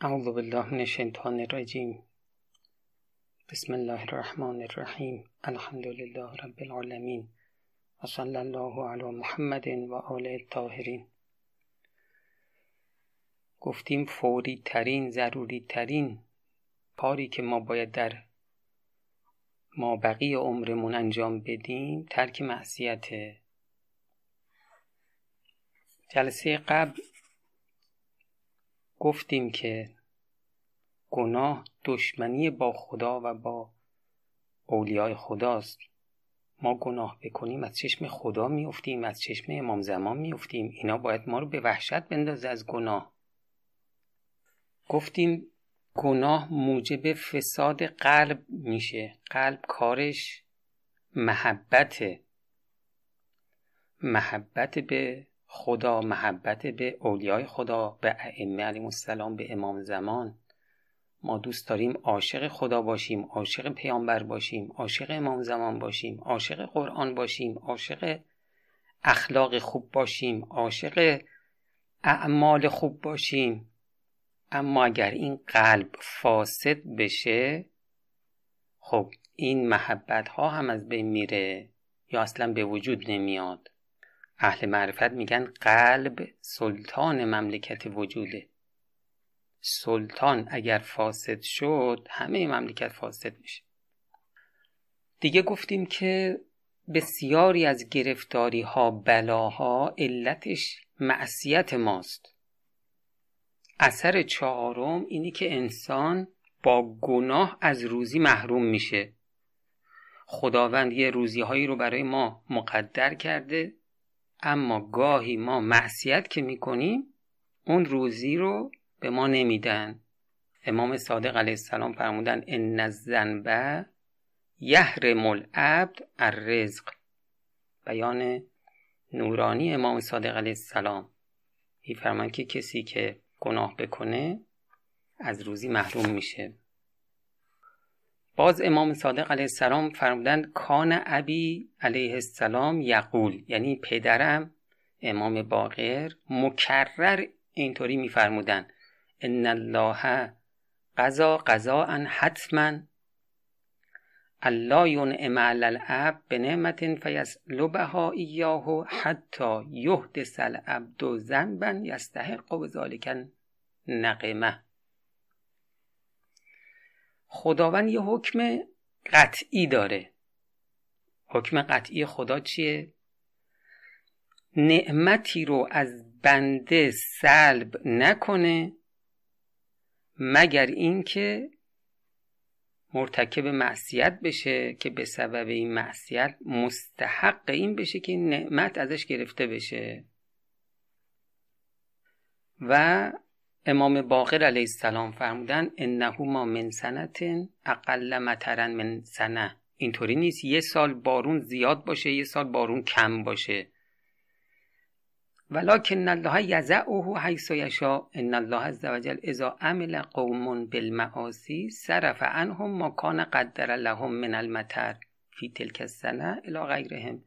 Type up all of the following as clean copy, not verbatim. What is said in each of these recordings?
اعوذ بالله من الشیطان الرجیم. بسم الله الرحمن الرحیم. الحمد لله رب العالمین و صلی الله علی محمد و آل الطاهرین. گفتیم فوری ترین ضروری ترین کاری که ما باید در ما بقی عمرمون انجام بدیم ترک معصیت. جلسه قبل گفتیم که گناه دشمنی با خدا و با اولیای خداست. ما گناه بکنیم از چشم خدا میافتیم، از چشم امام زمان میافتیم. اینا باید ما رو به وحشت بندازه از گناه. گفتیم گناه موجب فساد قلب میشه. قلب کارش محبته، محبت به خدا، محبت به اولیای خدا، به ائمه علیهم السلام، به امام زمان. ما دوست داریم عاشق خدا باشیم، عاشق پیامبر باشیم، عاشق امام زمان باشیم، عاشق قرآن باشیم، عاشق اخلاق خوب باشیم، عاشق اعمال خوب باشیم. اما اگر این قلب فاسد بشه، خب این محبت ها هم از بین میره یا اصلا به وجود نمیاد. اهل معرفت میگن قلب سلطان مملکت وجوده. سلطان اگر فاسد شد همه مملکت فاسد میشه. دیگه گفتیم که بسیاری از گرفتاری ها، بلاها، علتش معصیت ماست. اثر چهارم اینی که انسان با گناه از روزی محروم میشه. خداوند یه روزی‌هایی رو برای ما مقدر کرده، اما گاهی ما معصیت که میکنیم اون روزی رو به ما نمیدن. امام صادق علیه السلام فرمودن ان الذنب یحرم العبد الرزق. بیان نورانی امام صادق علیه السلام میفرمان که کسی که گناه بکنه از روزی محروم میشه. باز امام صادق علیه السلام فرمودند کان ابی علیه السلام یقول، یعنی پدرم امام باقر مکرر اینطوری میفرمودند ان الله قضاء حتما الا ینعم علی العبد بنعمة فیسلبها ایاه حتی یحدث العبد ذنبا یستحق بذلک نقمه. خداوند یه حکم قطعی داره. حکم قطعی خدا چیه؟ نعمتی رو از بنده سلب نکنه مگر اینکه مرتکب معصیت بشه که به سبب این معصیت مستحق این بشه که این نعمت ازش گرفته بشه. و امام باقر علیه السلام فرمودن انهما من سنه اقل مطرا من سنه. اینطوری نیست یه سال بارون زیاد باشه یه سال بارون کم باشه. ولکن الله یزعه حیث یشاء ان الله عز وجل اذا عمل قوم بالمعاصی صرف عنهم ما کان قدر لهم من المطر فی تلک السنه الی غیرهم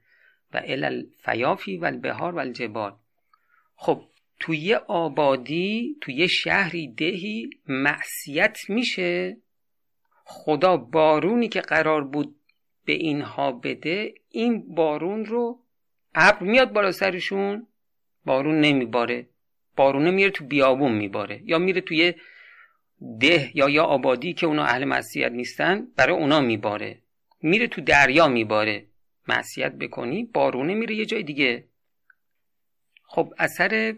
و الی الفیافی و البحار و الجبال. خب توی یه آبادی، توی یه شهری، دهی معصیت میشه، خدا بارونی که قرار بود به اینها بده این بارون رو ابر میاد بالا سرشون، بارون نمیباره، بارونه میره تو بیابون میباره یا میره توی ده یا آبادی که اونا اهل معصیت نیستن برای اونا میباره، میره تو دریا میباره. معصیت بکنی بارونه میره یه جای دیگه. خب اثر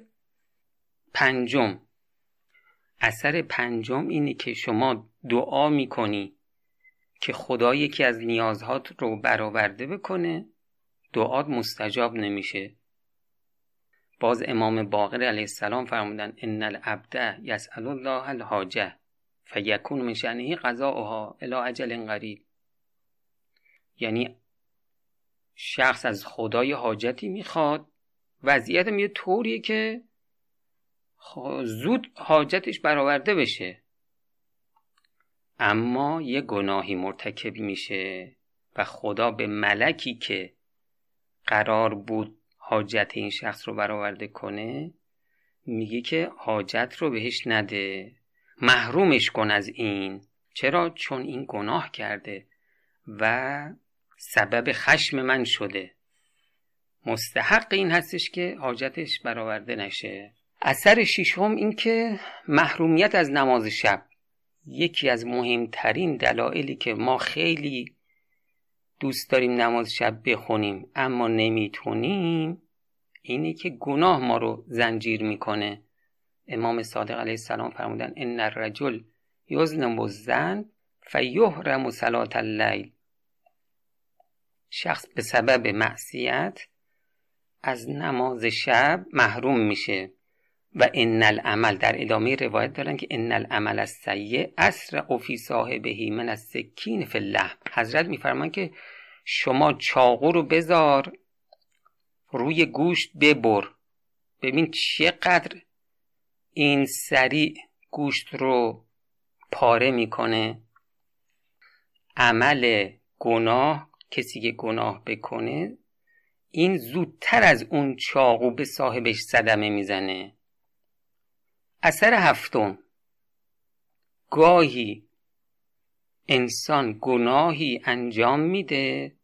پنجم اینه که شما دعا میکنی که خدا یکی از نیازهات رو برآورده بکنه، دعات مستجاب نمیشه. باز امام باقر علیه السلام فرمودن ان العبد یسأل الله الحاجه فیکون من شأنه قضاؤها الی اجل قریب. یعنی شخص از خدای حاجتی میخواد، وضعیت یه طوریه که زود حاجتش برآورده بشه، اما یه گناهی مرتکب میشه و خدا به ملکی که قرار بود حاجت این شخص رو برآورده کنه میگه که حاجت رو بهش نده. محرومش کن از این. چرا؟ چون این گناه کرده و سبب خشم من شده، مستحق این هستش که حاجتش برآورده نشه. اثر ششم این که محرومیت از نماز شب، یکی از مهمترین دلایلی که ما خیلی دوست داریم نماز شب بخونیم اما نمیتونیم اینه که گناه ما رو زنجیر میکنه. امام صادق علیه السلام فرمودن ان الرجل یظلم الذنب فیحرم صلاة اللیل، شخص به سبب معصیت از نماز شب محروم میشه. و ان العمل، در ادامه روایت دارن که ان العمل السیء اسرع فی صاحبه من السکین فی اللحم. حضرت میفرمان که شما چاقو رو بذار روی گوشت ببر، ببین چقدر این سریع گوشت رو پاره میکنه. عمل گناه، کسی که گناه بکنه این زودتر از اون چاقو به صاحبش صدمه میزنه. اثر هفتم، گاهی انسان گناهی انجام میده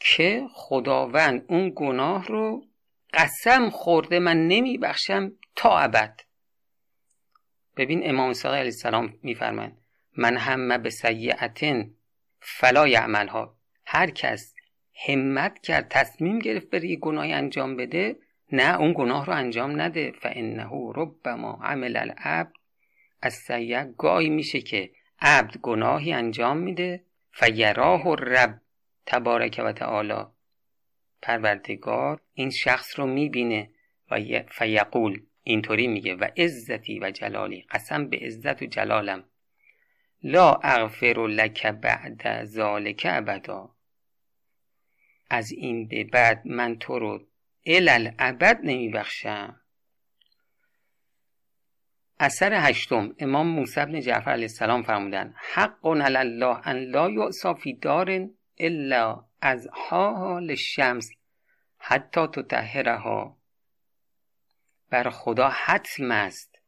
که خداوند اون گناه رو قسم خورده من نمیبخشم تا ابد. ببین امام صادق علیه السلام میفرمایند من همه به سیئة فلا یعملها، هر کس همت کرد تصمیم گرفت بر یه گناهی انجام بده نه اون گناه رو انجام نده. فانه ربما عمل العبد السیئة، گاهی میشه که عبد گناهی انجام میده فیراه الرب تبارک و تعالی، پروردگار این شخص رو میبینه و فیقول، اینطوری میگه و عزتی و جلالی، قسم به عزت و جلالم، لا اغفر لک بعد ذالک ابدا، از این به بعد من تو رو الالعبد نمیبخشم. اثر هشتم، امام موسی بن جعفر علیه السلام فرمودن حق علی الله ان لا یعصی فی دار الا از ها للشمس حتی تطهرها، بر خدا حتم است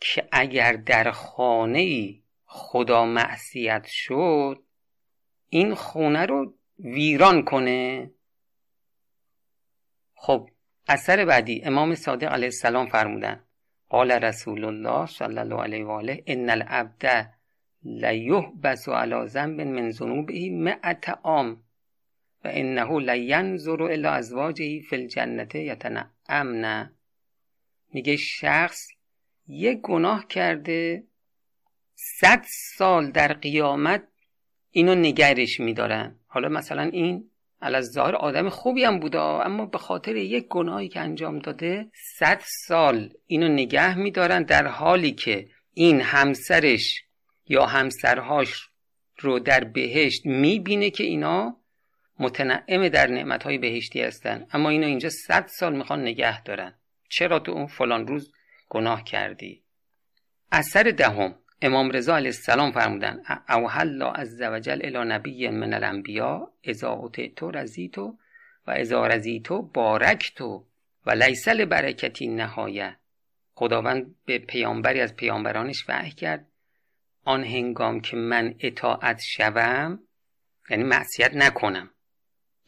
که اگر در خانه‌ای خدا معصیت شد این خانه رو ویران کنه. خب اثر بعدی، امام صادق علیه السلام فرمودن قال رسول الله صلی الله علیه و آله ان العبد لا یحبس علی ذنب من ذنوبه مئة عام و انه لا ینظر الی ازواجه فی الجنة یتنعمن، میگه شخص یک گناه کرده 100 سال در قیامت اینو نگرش میدارن. حالا مثلا این علی الظاهر آدم خوبی هم بوده اما به خاطر یک گناهی که انجام داده 100 سال اینو نگه میدارن، در حالی که این همسرش یا همسرهاش رو در بهشت میبینه که اینا متنعم در نعمتهای بهشتی هستن اما اینا اینجا 100 سال میخوان نگه دارن. چرا؟ تو اون فلان روز گناه کردی. اثر دهم، امام رضا علیه السلام فرمودن اوحى الله عز وجل الی نبی من الانبیا اذا اوتیت رضیت و اذا رضیت بارکت و لیس لبرکت نهایه، خداوند به پیامبری از پیامبرانش وحی کرد آن هنگام که من اطاعت شوم، یعنی معصیت نکنم،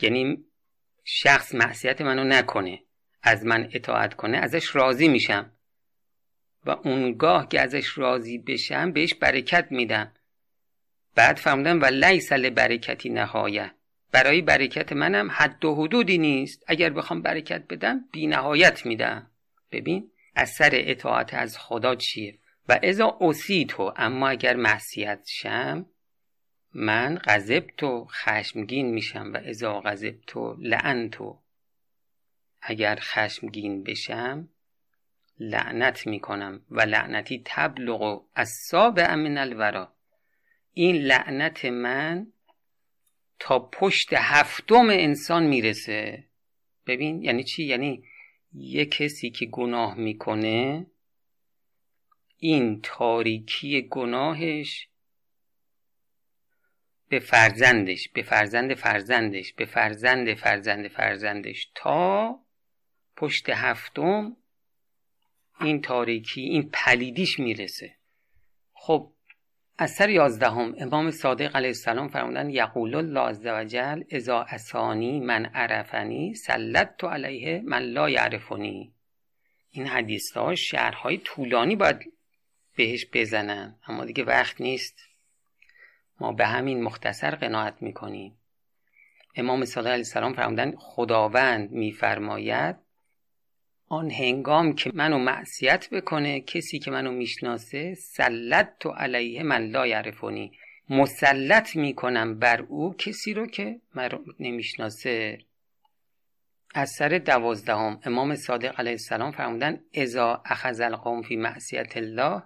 یعنی شخص معصیت منو نکنه، از من اطاعت کنه ازش راضی میشم و اونگاه که ازش راضی بشم بهش برکت میدم. بعد فهمیدم و لیس لبرکتی نهایه، برای برکت منم حد و حدودی نیست، اگر بخوام برکت بدم بی نهایت میدم. ببین اثر اطاعت از خدا چیه؟ و اذا عصیتو، اما اگر معصیت شم من غضبتو، خشمگین میشم، و اذا غضبتو لعنتو، اگر خشمگین بشم لعنت میکنم، و لعنتی تبلغ السابع من الورا، این لعنت من تا پشت 7 انسان میرسه. ببین یعنی چی؟ یعنی یه کسی که گناه میکنه این تاریکی گناهش به فرزندش، به فرزند فرزندش، به فرزند فرزند فرزندش تا پشت 7 این تاریکی، این پلیدیش میرسه. خب از سر 11 امام صادق علیه السلام فرمودن یقول الله عزوجل اذا اسانی من عرفنی سلطت علیه من لا یعرفنی. این حدیث ها شرح‌های طولانی باید بهش بزنن، اما دیگه وقت نیست، ما به همین مختصر قناعت میکنیم. امام صادق علیه السلام فرمودن خداوند میفرماید آن هنگام که منو معصیت بکنه کسی که منو میشناسه سلطت علیه من لا یعرفنی، مسلط میکنم بر او کسی رو که منو نمیشناسه. از سر 12 امام صادق علیه السلام فرمودن اذا اخذ القوم فی معصیت الله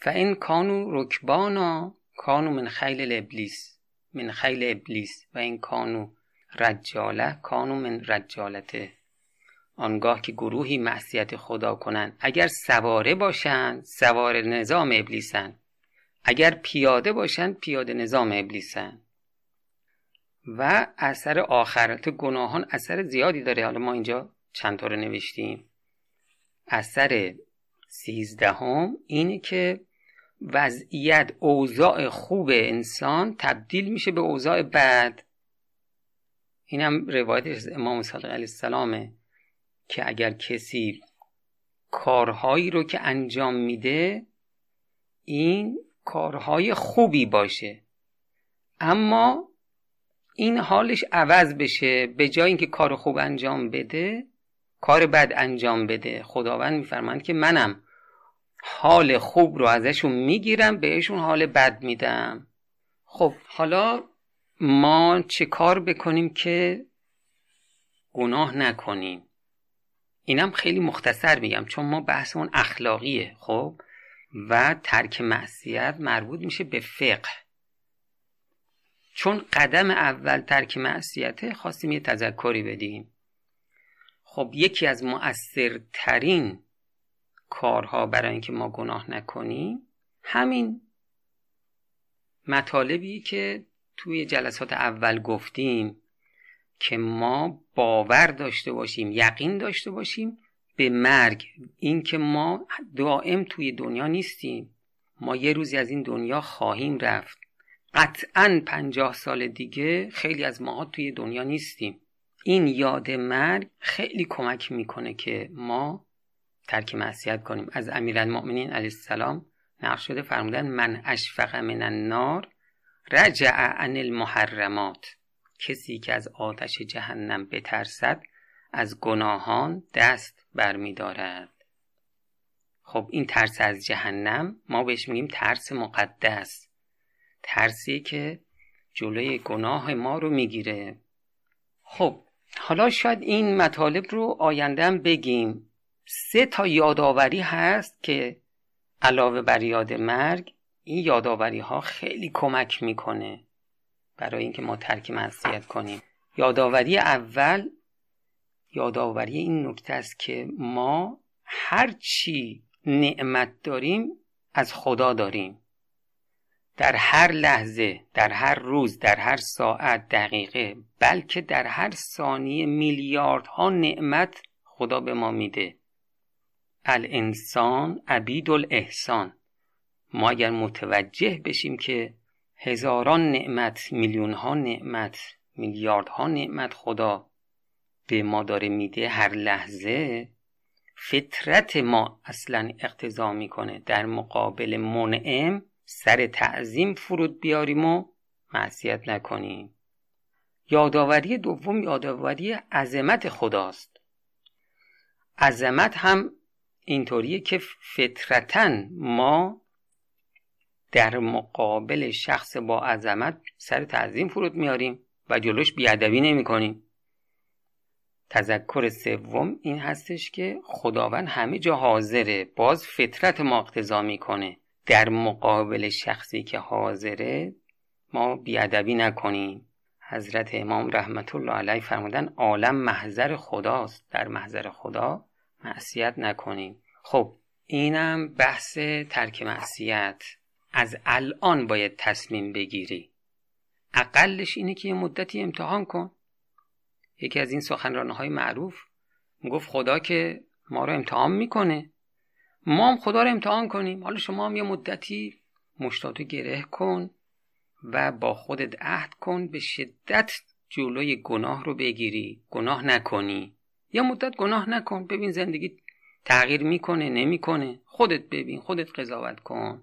فان کانوا رکبانا کانوا من خیل ابلیس من خیل ابلیس و این کانوا رجاله کانوا من رجالته. آنگاه که گروهی معصیت خدا کنند، اگر سواره باشند سواره نظام ابلیسند، اگر پیاده باشند پیاده نظام ابلیسند. و اثر آخرت گناهان اثر زیادی داره، حالا ما اینجا چند تا رو نوشتیم. اثر 13 اینه که وضعیت اوضاع خوب انسان تبدیل میشه به اوضاع بد. اینم روایتش امام صادق علیه السلامه که اگر کسی کارهایی رو که انجام میده این کارهای خوبی باشه، اما این حالش عوض بشه، به جای اینکه کار خوب انجام بده کار بد انجام بده، خداوند میفرماند که منم حال خوب رو ازشون میگیرم بهشون حال بد میدم. خب حالا ما چه کار بکنیم که گناه نکنیم؟ اینم خیلی مختصر میگم چون ما بحثمون اخلاقیه. خب و ترک معصیت مربوط میشه به فقه، چون قدم اول ترک معصیته خواستیم یه تذکری بدیم. خب یکی از مؤثرترین کارها برای اینکه ما گناه نکنیم همین مطالبی که توی جلسات اول گفتیم که ما باور داشته باشیم، یقین داشته باشیم به مرگ، این که ما دائم توی دنیا نیستیم، ما یه روزی از این دنیا خواهیم رفت، قطعاً 50 سال دیگه خیلی از ماها توی دنیا نیستیم. این یاد مرگ خیلی کمک میکنه که ما ترک معصیت کنیم. از امیرالمؤمنین علیه السلام نقل شده فرمودن من اشفق من النار رجع عن المحرمات، کسی که از آتش جهنم بترسد از گناهان دست برمیدارد. خب این ترس از جهنم ما بهش میگیم ترس مقدس، ترسی که جلوی گناه ما رو میگیره. خب حالا شاید این مطالب رو آینده هم بگیم. 3 یادآوری هست که علاوه بر یاد مرگ این یادآوری ها خیلی کمک میکنه برای اینکه ما ترک معصیت کنیم. یادآوری اول یادآوری این نکته است که ما هر چی نعمت داریم از خدا داریم، در هر لحظه، در هر روز، در هر ساعت، دقیقه، بلکه در هر ثانیه میلیاردها نعمت خدا به ما میده. الانسان عبید الاحسان. ما اگر متوجه بشیم که هزاران نعمت، میلیونها نعمت، میلیاردها نعمت خدا به ما داره میده هر لحظه، فطرت ما اصلا اقتضا میکنه در مقابل منعم سر تعظیم فرود بیاریم و معصیت نکنیم. یادآوری دوم یادآوری عظمت خداست. عظمت هم اینطوریه که فطرتاً ما در مقابل شخص با عظمت سر تعظیم فرود میاریم و جلوش بیادبی نمی کنیم. تذکر سوم این هستش که خداوند همه جا حاضره، باز فطرت ما اقتضا میکنه در مقابل شخصی که حاضره ما بیادبی نکنیم. حضرت امام رحمت الله علیه فرمودن عالم محضر خداست، در محضر خدا معصیت نکنیم. خب اینم بحث ترک معصیت. از الان باید تصمیم بگیری، اقلش اینه که یه مدتی امتحان کن. یکی از این سخنرانهای معروف میگفت خدا که ما رو امتحان میکنه، ما هم خدا رو امتحان کنیم. حالا شما هم یه مدتی مشتاتو گره کن و با خودت عهد کن به شدت جلوی گناه رو بگیری، گناه نکنی، یه مدت گناه نکن، ببین زندگی تغییر میکنه نمیکنه، خودت ببین، خودت قضاوت کن.